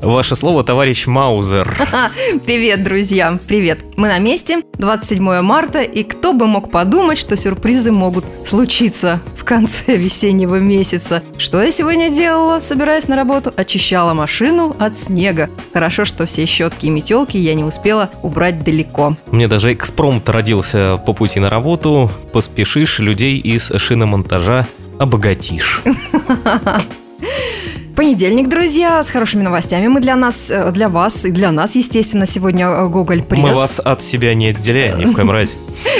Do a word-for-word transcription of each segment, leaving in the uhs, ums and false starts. Ваше слово, товарищ Маузер. Привет, друзья, привет. Мы на месте, двадцать седьмое марта, и кто бы мог подумать, что сюрпризы могут случиться в конце весеннего месяца. Что я сегодня делала, собираясь на работу? Очищала машину от снега. Хорошо, что все щетки и метелки я не успела убрать далеко. Мне даже экспромт родился по пути на работу. Поспешишь, людей из шиномонтажа обогатишь. Понедельник, друзья, с хорошими новостями мы для нас, для вас и для нас, естественно, сегодня Гоголь-пресс. Мы вас от себя не отделяем, ни в коем разе.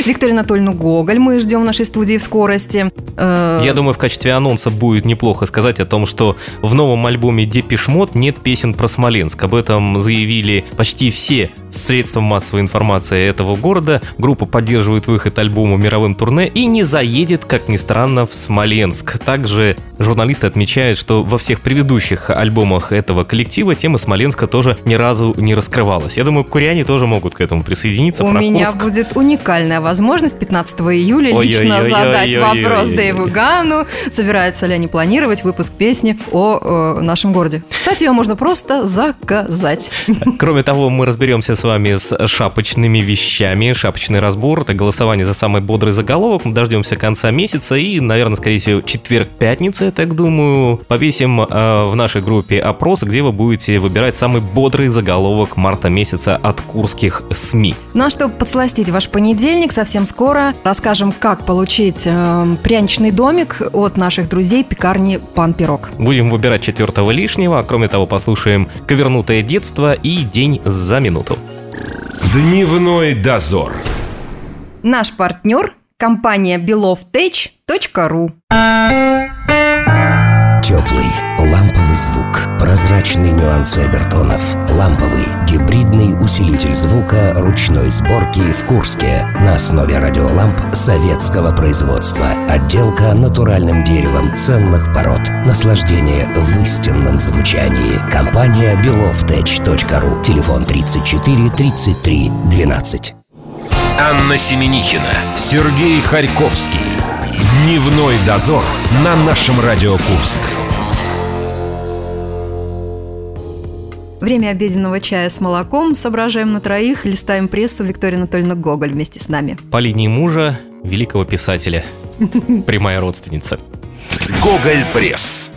Викторию Анатольевну Гоголь мы ждем в нашей студии в скорости. Я думаю, в качестве анонса будет неплохо сказать о том, что в новом альбоме «Депеш Мот» нет песен про Смоленск. Об этом заявили почти все средства массовой информации этого города. Группа поддерживает выход альбома мировым турне и не заедет, как ни странно, в Смоленск. Также журналисты отмечают, что во всех предыдущих альбомах этого коллектива тема Смоленска тоже ни разу не раскрывалась. Я думаю, куряне тоже могут к этому присоединиться. У про меня Курск будет уникальная возможность пятнадцатого июля ой, лично ой, ой, задать ой, ой, вопрос ой, ой, ой. Дэйву Гану, собираются ли они планировать выпуск песни о э, нашем городе. Кстати, ее можно просто заказать. Кроме того, мы разберемся с вами с шапочными вещами. Шапочный разбор — это голосование за самый бодрый заголовок. Мы дождемся конца месяца и, наверное, скорее всего, четверг-пятница, я так думаю, повесим э, в нашей группе опрос, где вы будете выбирать самый бодрый заголовок марта месяца от курских СМИ. Ну а чтобы подсластить ваш понедельник, совсем скоро расскажем, как получить э, пряничный домик от наших друзей пекарни «Пан-пирог». Будем выбирать четвертого лишнего, а кроме того послушаем «Ковернутое детство» и «День за минуту». Дневной дозор. Наш партнер — компания Белов Тэч точка ру. Теплый ламповый звук, прозрачные нюансы обертонов, ламповый гибридный усилитель звука ручной сборки в Курске на основе радиоламп советского производства. Отделка натуральным деревом ценных пород. Наслаждение в истинном звучании. Компания Белов Тэч точка ру. Телефон тридцать четыре тридцать три двенадцать. Анна Семенихина, Сергей Харьковский. Дневной дозор на нашем Радио Курск. Время обеденного чая с молоком. Соображаем на троих, листаем прессу. Виктория Анатольевна Гоголь вместе с нами. По линии мужа великого писателя. Прямая родственница. Гоголь-пресс.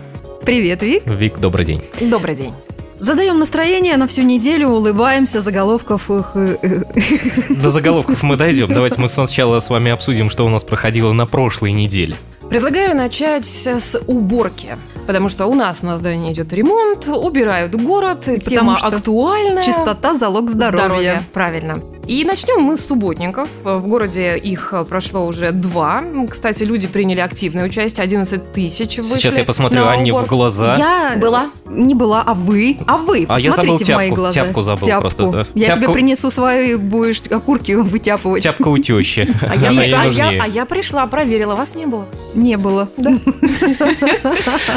Привет, Вик. Вик, добрый день. Добрый день. Задаем настроение на всю неделю, улыбаемся, заголовков... До заголовков мы дойдем. Давайте мы сначала с вами обсудим, что у нас проходило на прошлой неделе. Предлагаю начать с уборки, потому что у нас на здании идет ремонт, убирают город, потому тема актуальная. Чистота – залог здоровья. Здоровья, правильно. И начнем мы с субботников. В городе их прошло уже два. Кстати, люди приняли активное участие. одиннадцать тысяч вышли. Сейчас я посмотрю Анне в глаза. Я была? Не была, а вы? А вы? А посмотрите, я забыл тяпку. В мои глаза. Тяпку забыл тяпку. Просто. Да. Я тяпку... тебе принесу свою и будешь окурки вытяпывать. Тяпка у тещи. А я пришла, проверила. Вас не было? Не было.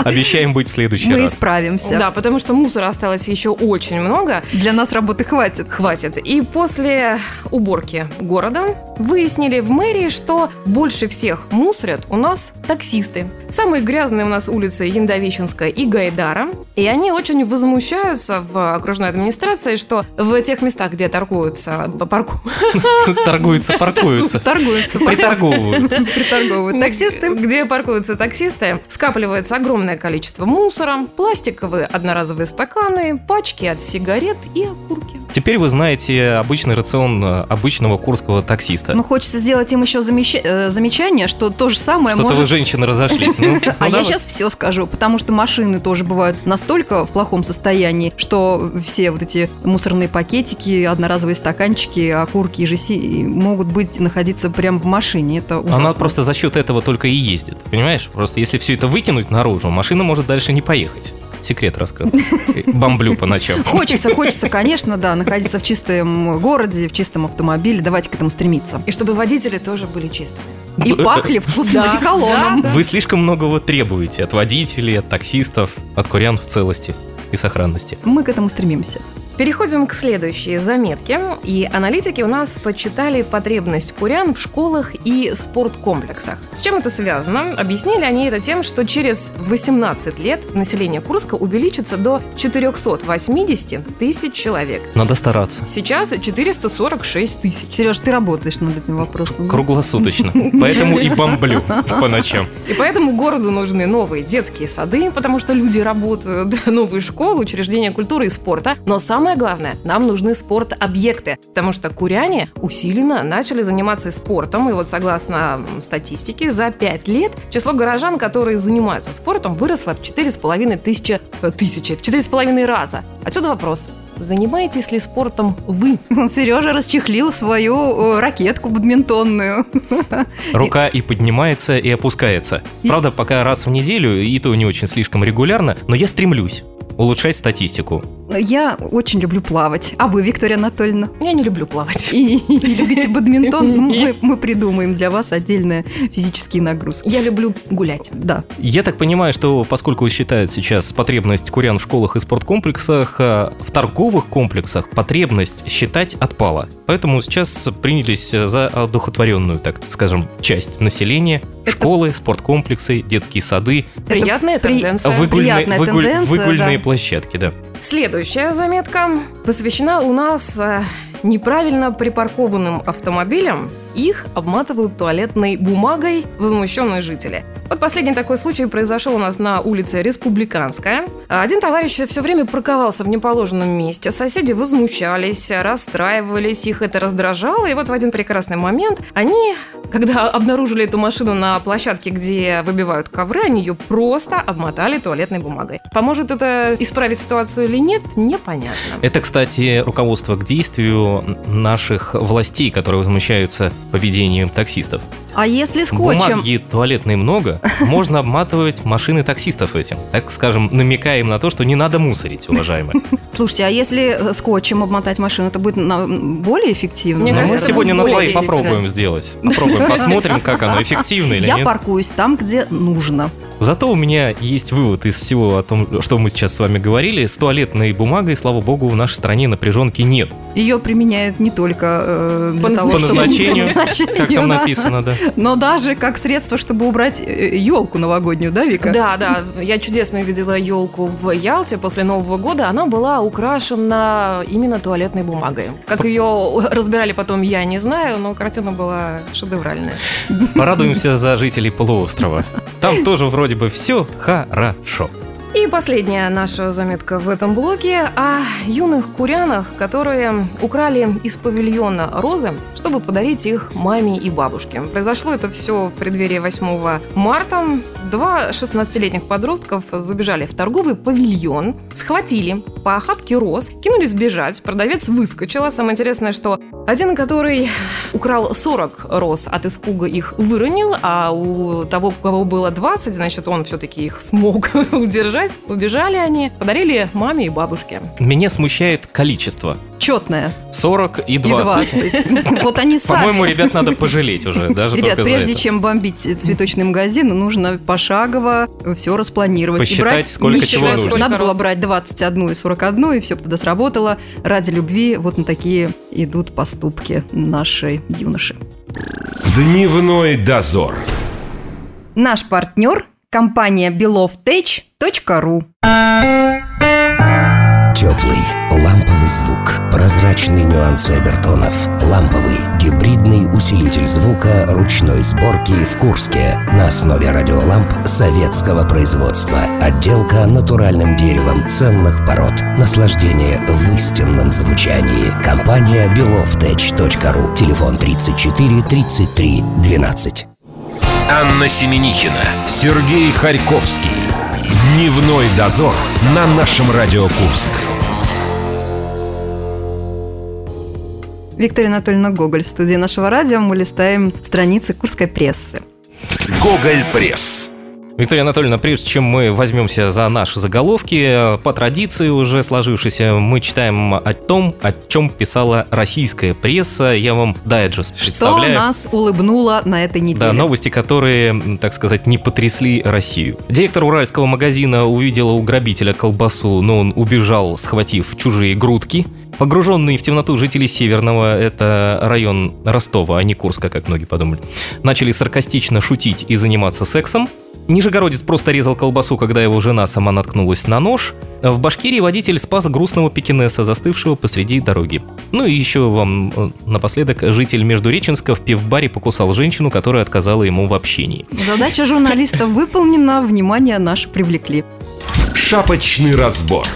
Обещаем быть в следующий раз. Мы исправимся. Да, потому что мусора осталось еще очень много. Для нас работы хватит. Хватит. И после... уборки города выяснили в мэрии, что больше всех мусорят у нас таксисты. Самые грязные у нас улицы Яндовичинская и Гайдара. И они очень возмущаются в окружной администрации, что в тех местах, где торгуются... Торгуются, паркуются. Торгуются. Приторговывают. Приторговывают. Таксисты. Где паркуются таксисты, скапливается огромное количество мусора, пластиковые одноразовые стаканы, пачки от сигарет и окурки. Теперь вы знаете обычный рацион обычного курского таксиста. Ну, хочется сделать им еще замещ... замечание, что то же самое может... Что-то вы, женщины, разошлись. А я сейчас все скажу, потому что машины тоже бывают настолько в плохом состоянии, что все вот эти мусорные пакетики, одноразовые стаканчики, окурки и жеси могут быть, находиться прямо в машине. Это ужасно. Она просто за счет этого только и ездит, понимаешь? Просто если все это выкинуть наружу, машина может дальше не поехать. Секрет раскрыт. Бомблю по ночам. Хочется, хочется, конечно, да, находиться в чистом городе, в чистом автомобиле. Давайте к этому стремиться. И чтобы водители тоже были чистыми. И пахли вкусным одеколоном. Вы слишком многого требуете от водителей, от таксистов, от курян в целости и сохранности. Мы к этому стремимся. Переходим к следующей заметке. И аналитики у нас подсчитали потребность курян в школах и спорткомплексах. С чем это связано? Объяснили они это тем, что через восемнадцать лет население Курска увеличится до четыреста восемьдесят тысяч человек. Надо стараться. Сейчас четыреста сорок шесть тысяч. Сереж, ты работаешь над этим вопросом. Да? Круглосуточно. Поэтому и бомблю по ночам. И поэтому городу нужны новые детские сады, потому что люди работают, новые школы, учреждения культуры и спорта. Но самое главное, нам нужны спортобъекты, потому что куряне усиленно начали заниматься спортом. И вот согласно статистике, за пять лет число горожан, которые занимаются спортом, выросло в четыре с половиной тысячи, в четыре с половиной раза. Отсюда вопрос. Занимаетесь ли спортом вы? Сережа расчехлил свою э, ракетку бадминтонную. Рука и поднимается, и опускается. Правда, пока раз в неделю, и то не очень слишком регулярно, но я стремлюсь улучшать статистику. Я очень люблю плавать. А вы, Виктория Анатольевна? Я не люблю плавать. И, и, и любите бадминтон? Мы, мы придумаем для вас отдельные физические нагрузки. Я люблю гулять. Да. Я так понимаю, что поскольку считают сейчас потребность курян в школах и спорткомплексах, в торговых комплексах потребность считать отпала. Поэтому сейчас принялись за одухотворенную, так скажем, часть населения. Это... Школы, спорткомплексы, детские сады. Приятная это... тенденция. Выгульные, Приятная выгуль... тенденция, выгульные да. площадки, да. Следующая заметка посвящена у нас неправильно припаркованным автомобилям. Их обматывают туалетной бумагой возмущенные жители. Вот последний такой случай произошел у нас на улице Республиканская. Один товарищ все время парковался в неположенном месте. Соседи возмущались, расстраивались, их это раздражало. И вот в один прекрасный момент они, когда обнаружили эту машину на площадке, где выбивают ковры, они ее просто обмотали туалетной бумагой. Поможет это исправить ситуацию или нет, непонятно. Это, кстати, руководство к действию наших властей, которые возмущаются поведением таксистов. А если скотчем? Бумаги туалетной много, можно обматывать машины таксистов этим. Так скажем, намекаем на то, что не надо мусорить, уважаемые. Слушайте, а если скотчем обмотать машину, это будет более эффективно? Мне кажется, мы сегодня на твоей попробуем сделать. Попробуем, посмотрим, как оно, эффективно или нет. Я паркуюсь там, где нужно. Зато у меня есть вывод из всего о том, что мы сейчас с вами говорили. С туалетной бумагой, слава богу, в нашей стране напряженки нет. Ее применяют не только для того, чтобы... По назначению, как там написано, да. Но даже как средство, чтобы убрать елку новогоднюю, да, Вика? Да, да. Я чудесно увидела елку в Ялте после Нового года. Она была украшена именно туалетной бумагой. Как ее разбирали потом, я не знаю, но картина была шедевральная. Порадуемся за жителей полуострова. Там тоже вроде бы все хорошо. И последняя наша заметка в этом блоке о юных курянах, которые украли из павильона розы, чтобы подарить их маме и бабушке. Произошло это все в преддверии восьмого марта. Два шестнадцатилетних подростков забежали в торговый павильон, схватили по охапке роз, кинулись бежать, продавец выскочил. А самое интересное, что один, который украл сорок роз, от испуга их выронил, а у того, у кого было двадцать, значит, он все-таки их смог удержать. Убежали они, подарили маме и бабушке. Меня смущает количество. Четное. сорок и двадцать. Вот они сами. По-моему, ребят надо пожалеть уже. Даже ребят, прежде чем бомбить цветочный магазин, нужно пошагово все распланировать. Посчитать, и брать, сколько чего нужно. Сколько надо раз. Было брать двадцать одну и сорок одну, и все тогда сработало. Ради любви вот на такие идут поступки нашей юноши. Дневной дозор. Наш партнер – компания BeloveTech.ru. Теплый ламповый звук, прозрачные нюансы обертонов, ламповый гибридный усилитель звука ручной сборки в Курске на основе радиоламп советского производства. Отделка натуральным деревом ценных пород. Наслаждение в истинном звучании. Компания BeloveTech.ru. Телефон тридцать четыре тридцать три двенадцать. Анна Семенихина, Сергей Харьковский. Дневной дозор на нашем Радио Курск. Виктория Анатольевна Гоголь в студии нашего радио. Мы листаем страницы курской прессы. Гоголь-пресс. Виктория Анатольевна, прежде чем мы возьмемся за наши заголовки, по традиции уже сложившейся, мы читаем о том, о чем писала российская пресса. Я вам дайджест представляю. Что нас улыбнуло на этой неделе? Да, новости, которые, так сказать, не потрясли Россию. Директор уральского магазина увидела у грабителя колбасу, но он убежал, схватив чужие грудки. Погруженные в темноту жители Северного, это район Ростова, а не Курска, как многие подумали, начали саркастично шутить и заниматься сексом. Нижегородец просто резал колбасу, когда его жена сама наткнулась на нож. В Башкирии водитель спас грустного пекинеса, застывшего посреди дороги. Ну и еще вам напоследок, житель Междуреченска в пивбаре покусал женщину, которая отказала ему в общении. Задача журналиста выполнена, внимание наше привлекли. Шапочный разбор.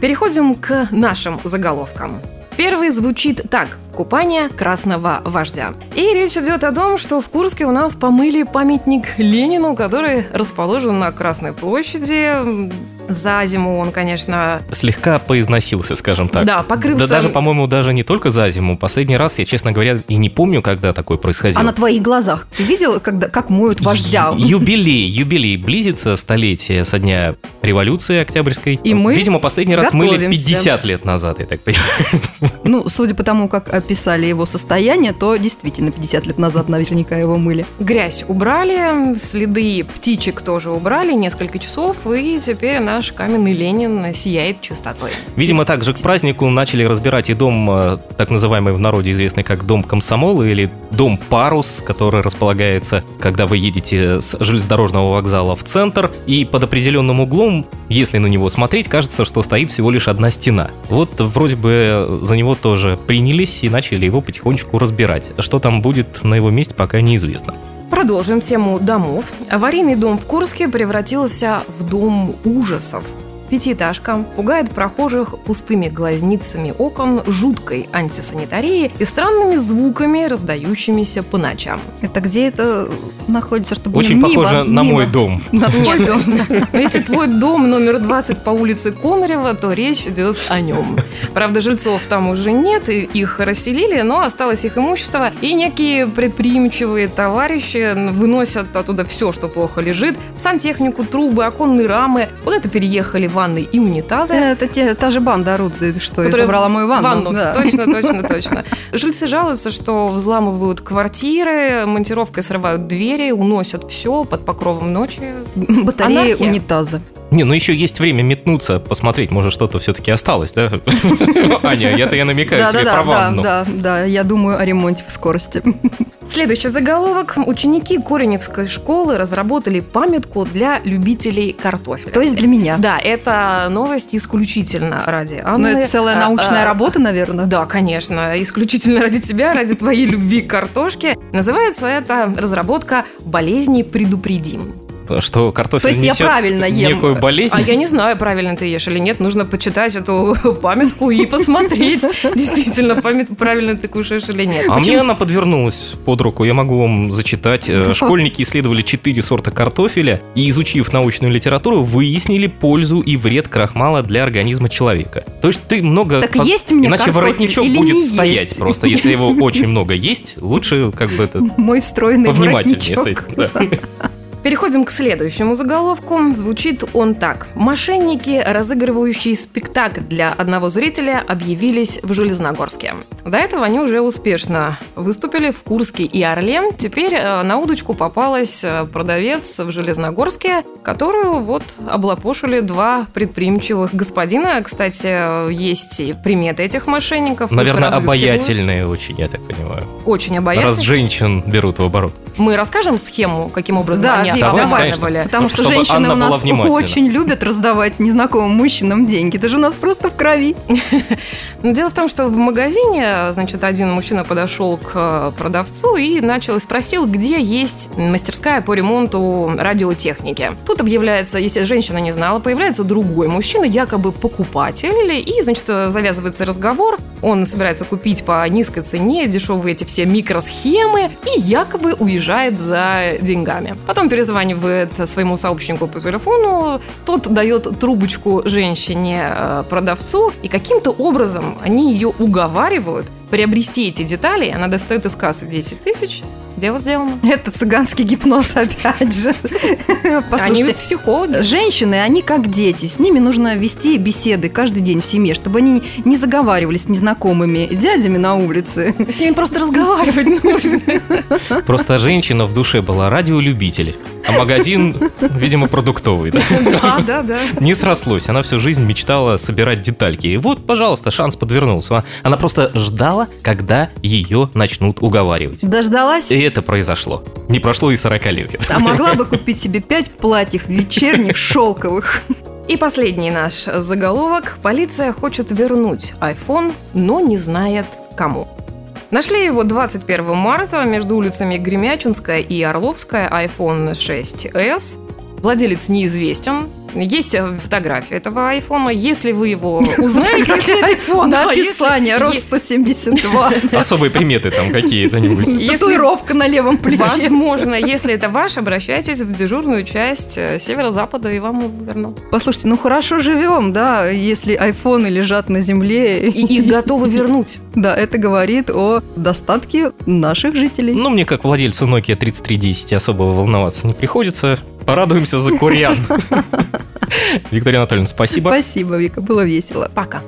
Переходим к нашим заголовкам. Первый звучит так: «Купание красного вождя». И речь идет о том, что в Курске у нас помыли памятник Ленину, который расположен на Красной площади. За зиму он, конечно... слегка поизносился, скажем так. Да, покрылся... Да даже, по-моему, даже не только за зиму. Последний раз я, честно говоря, и не помню, когда такое происходило. А на твоих глазах ты видел, когда, как моют вождя? Юбилей, юбилей. Близится столетие со дня революции октябрьской. И мы Видимо, последний раз готовимся. Мыли пятьдесят лет назад, я так понимаю. Ну, судя по тому, как описали его состояние, то действительно пятьдесят лет назад наверняка его мыли. Грязь убрали, следы птичек тоже убрали, несколько часов, и теперь наш каменный Ленин сияет чистотой. Видимо, также к празднику начали разбирать и дом, так называемый в народе известный как дом Комсомола или дом Парус, который располагается, когда вы едете с железнодорожного вокзала в центр, и под определенным углом, если на него смотреть, кажется, что стоит всего лишь одна стена. Вот вроде бы за него тоже принялись и начали его потихонечку разбирать. Что там будет на его месте, пока неизвестно. Продолжим тему домов. Аварийный дом в Курске превратился в дом ужасов. Пятиэтажка пугает прохожих пустыми глазницами окон, жуткой антисанитарией и странными звуками, раздающимися по ночам. Это где это находится, чтобы Очень мимо, похоже мимо. на мой дом. На твой дом. Если твой дом номер двадцать по улице Конарева, то речь идет о нем. Правда, жильцов там уже нет, их расселили, но осталось их имущество, и некие предприимчивые товарищи выносят оттуда все, что плохо лежит: сантехнику, трубы, оконные рамы. Куда-то переехали в ванны и унитазы. Это те, та же банда орудует, что которая забрала мою ванну. ванну. Да. Точно, точно, точно. Жильцы жалуются, что взламывают квартиры, монтировкой срывают двери, уносят все под покровом ночи. Батареи, анархия. Унитазы. Не, ну еще есть время метнуться, посмотреть, может, что-то все-таки осталось, да? Аня, я-то я намекаю тебе про ванну. Да, да, да, я думаю о ремонте в скорости. Следующий заголовок. Ученики Кореневской школы разработали памятку для любителей картофеля. То есть для меня. Да, это новость исключительно ради Анны. Ну, это целая научная работа, наверное. Да, конечно. Исключительно ради тебя, ради твоей любви к картошке. Называется это разработка «Болезни предупредим». Что картофель несет некую болезнь? То есть я правильно ем болезнь? А я не знаю, правильно ты ешь или нет. Нужно почитать эту памятку и посмотреть, действительно, правильно ты кушаешь или нет. А мне она подвернулась под руку. Я могу вам зачитать. Школьники исследовали четыре сорта картофеля и, изучив научную литературу, выяснили пользу и вред крахмала для организма человека. То есть ты много... Так есть мне картофель или не есть? Иначе воротничок будет стоять просто. Если его очень много есть, лучше как бы это... Мой встроенный воротничок. Переходим к следующему заголовку. Звучит он так. Мошенники, разыгрывающие спектакль для одного зрителя, объявились в Железногорске. До этого они уже успешно выступили в Курске и Орле. Теперь на удочку попалась продавец в Железногорске, которую вот облапошили два предприимчивых господина. Кстати, есть и приметы этих мошенников. Наверное, обаятельные очень, я так понимаю. Очень обаятельные. Раз женщин берут в оборот. Мы расскажем схему, каким образом да, они обманывали. Потому что Чтобы женщины Анна у нас очень любят раздавать незнакомым мужчинам деньги. Это же у нас просто в крови. Дело в том, что в магазине, значит, один мужчина подошел к продавцу и начал спросил, где есть мастерская по ремонту радиотехники. Тут объявляется, если женщина не знала, появляется другой мужчина, якобы покупатель, и, значит, завязывается разговор. Он собирается купить по низкой цене дешевые эти все микросхемы и якобы уезжает за деньгами. Потом перезванивает своему сообщнику по телефону, тот дает трубочку женщине-продавцу, и каким-то образом они ее уговаривают приобрести эти детали. Она достает из кассы десять тысяч, Дело сделано. Это цыганский гипноз опять же. Послушайте, они психологи. Женщины, они как дети. С ними нужно вести беседы каждый день в семье, чтобы они не заговаривали с незнакомыми дядями на улице. С ними просто разговаривать нужно. Просто женщина в душе была радиолюбитель, а магазин, видимо, продуктовый. Да, да, да. Не срослось. Она всю жизнь мечтала собирать детальки. И вот, пожалуйста, шанс подвернулся. Она просто ждала, когда ее начнут уговаривать. Дождалась? И это произошло. Не прошло и сорок лет. А могла бы купить себе пять платьев вечерних шелковых. И последний наш заголовок. Полиция хочет вернуть iPhone, но не знает кому. Нашли его двадцать первого марта между улицами Гремячинская и Орловская, айфон шесть эс. Владелец неизвестен. Есть фотография этого айфона. Если вы его узнаете... Айфона, описание, рост сто семьдесят два. Особые приметы там какие-то нибудь. Татуировка на левом плече. Возможно, если это ваш, обращайтесь в дежурную часть северо-запада, и вам вернут. Послушайте, ну хорошо живем, да, если айфоны лежат на земле. И их готовы вернуть. Да, это говорит о достатке наших жителей. Ну, мне как владельцу Nokia тридцать три десять особо волноваться не приходится. Порадуемся за курьян. Виктория Анатольевна, спасибо. Спасибо, Вика, было весело. Пока.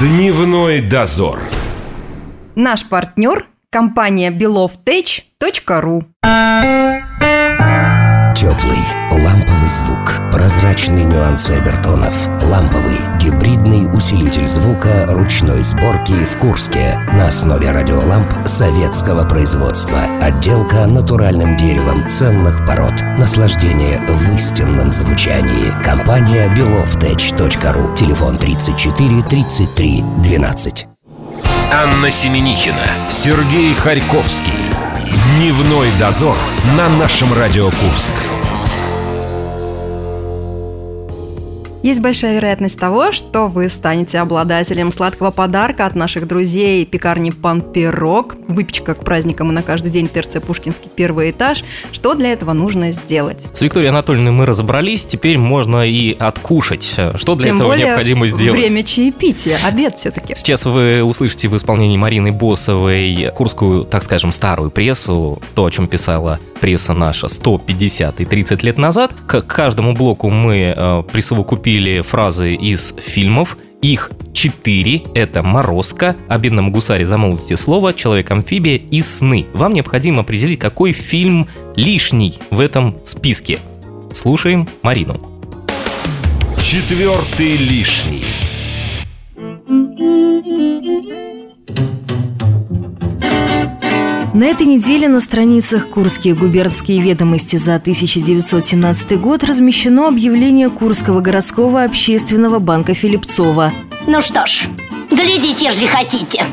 Дневной дозор. Наш партнер – компания Белов Тэч точка ру. Теплый ламповый звук, прозрачные нюансы обертонов, ламповый гибридный усилитель звука ручной сборки в Курске на основе радиоламп советского производства. Отделка натуральным деревом ценных пород. Наслаждение в истинном звучании. Компания Белов Тэч точка ру. Телефон тридцать четыре тридцать три двенадцать. Анна Семенихина, Сергей Харьковский. Дневной дозор на нашем Радио Курск. Есть большая вероятность того, что вы станете обладателем сладкого подарка от наших друзей пекарни «Пан-пирог». Выпечка к праздникам и на каждый день ТРЦ «Пушкинский» первый этаж. Что для этого нужно сделать? С Викторией Анатольевной мы разобрались, теперь можно и откушать. Что для Тем этого более необходимо сделать? Время чаепития, обед все-таки. Сейчас вы услышите в исполнении Марины Босовой курскую, так скажем, старую прессу, то, о чем писала пресса наша сто пятьдесят и тридцать лет назад. К каждому блоку мы присовокупили фразы из фильмов. Их четыре. Это «Морозко», «О бедном гусаре замолвите слово», «Человек-амфибия» и «Сны». Вам необходимо определить, какой фильм лишний в этом списке. Слушаем Марину. Четвертый лишний. На этой неделе на страницах «Курские губернские ведомости» за тысяча девятьсот семнадцатый год размещено объявление Курского городского общественного банка Филипцова. Ну что ж, глядите, если хотите.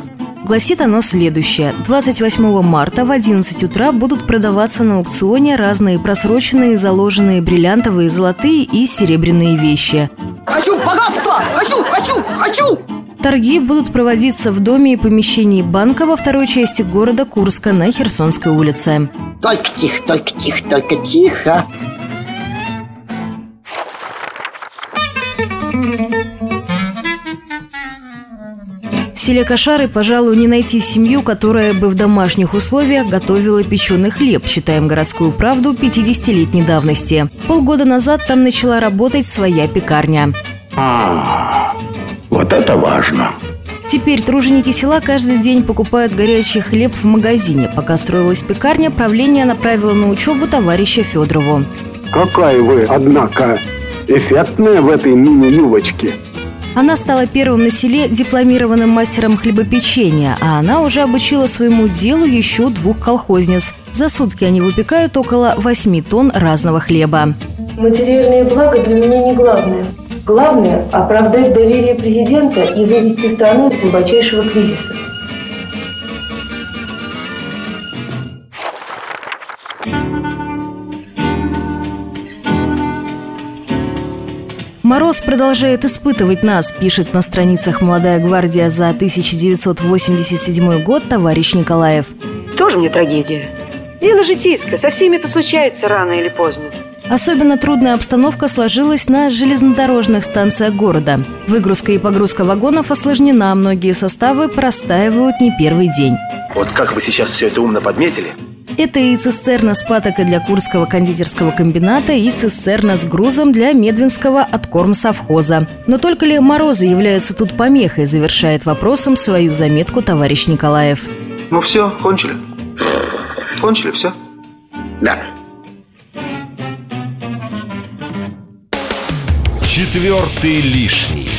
Гласит оно следующее. двадцать восьмого марта в одиннадцать утра будут продаваться на аукционе разные просроченные, заложенные бриллиантовые, золотые и серебряные вещи. Хочу богатство! Хочу! Хочу! Хочу! Торги будут проводиться в доме и помещении банка во второй части города Курска на Херсонской улице. Только тихо, только тихо, только тихо. В селе Кошары, пожалуй, не найти семью, которая бы в домашних условиях готовила печеный хлеб, считаем городскую правду пятидесятилетней давности. Полгода назад там начала работать своя пекарня. Вот это важно. Теперь труженики села каждый день покупают горячий хлеб в магазине. Пока строилась пекарня, правление направило на учебу товарища Федорову. Какая вы, однако, эффектная в этой мини-юбочке. Она стала первым на селе дипломированным мастером хлебопечения, а она уже обучила своему делу еще двух колхозниц. За сутки они выпекают около восьми тонн разного хлеба. Материальные блага для меня не главное. Главное – оправдать доверие президента и вывести страну из глубочайшего кризиса. Мороз продолжает испытывать нас, пишет на страницах «Молодая гвардия» за тысяча девятьсот восемьдесят седьмой год товарищ Николаев. Тоже мне трагедия. Дело житейское, со всеми это случается рано или поздно. Особенно трудная обстановка сложилась на железнодорожных станциях города. Выгрузка и погрузка вагонов осложнена, многие составы простаивают не первый день. Вот как вы сейчас все это умно подметили? Это и цистерна с патокой для Курского кондитерского комбината, и цистерна с грузом для Медвенского откормсовхоза. Но только ли морозы являются тут помехой, завершает вопросом свою заметку товарищ Николаев. Ну все, кончили. Кончили, все. Да. Четвертый лишний.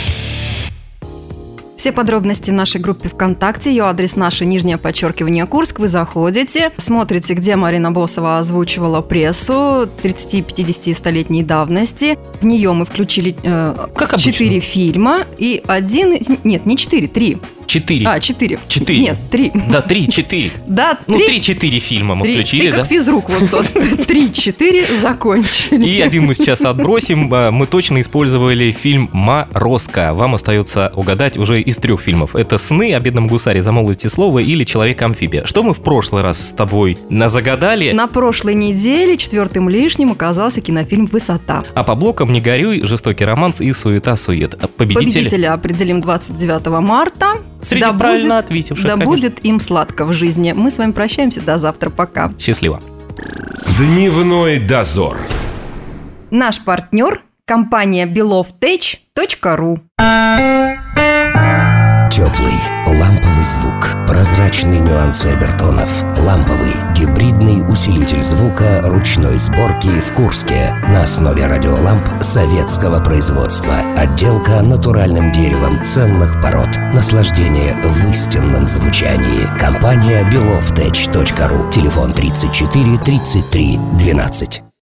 Все подробности в нашей группе ВКонтакте, ее адрес наше нижнее подчеркивание Курск. Вы заходите, смотрите, где Марина Босова озвучивала прессу тридцати, пятидесяти и столетней давности. В нее мы включили э, четыре фильма и один... Нет, не четыре, три. Четыре. А, четыре. Четыре. Нет, три. Да, три, четыре. Да, три. Ну, три-четыре фильма мы три. Включили, ты да? Как физрук вот тот. Три-четыре закончили. И один мы сейчас отбросим. Мы точно использовали фильм «Морозко». Вам остается угадать уже из трех фильмов. Это «Сны о бедном гусаре», «Замолвите слово» или «Человек-амфибия». Что мы в прошлый раз с тобой загадали? На прошлой неделе четвертым лишним оказался кинофильм «Высота». А по блокам «Не горюй», «Жестокий романс» и «Суета-сует». Победители... Победителя определим двадцать девятого марта. Среди да правильно будет, ответивших, Да конечно. Будет им сладко в жизни. Мы с вами прощаемся. До завтра. Пока. Счастливо. Дневной дозор. Наш партнер – компания Белов Тэч точка ру. Теплый ламповый звук. Прозрачные нюансы обертонов. Ламповый гибридный усилитель звука ручной сборки в Курске. На основе радиоламп советского производства. Отделка натуральным деревом ценных пород. Наслаждение в истинном звучании. Компания Белов Тэч точка ру. Телефон тридцать четыре тридцать три двенадцать.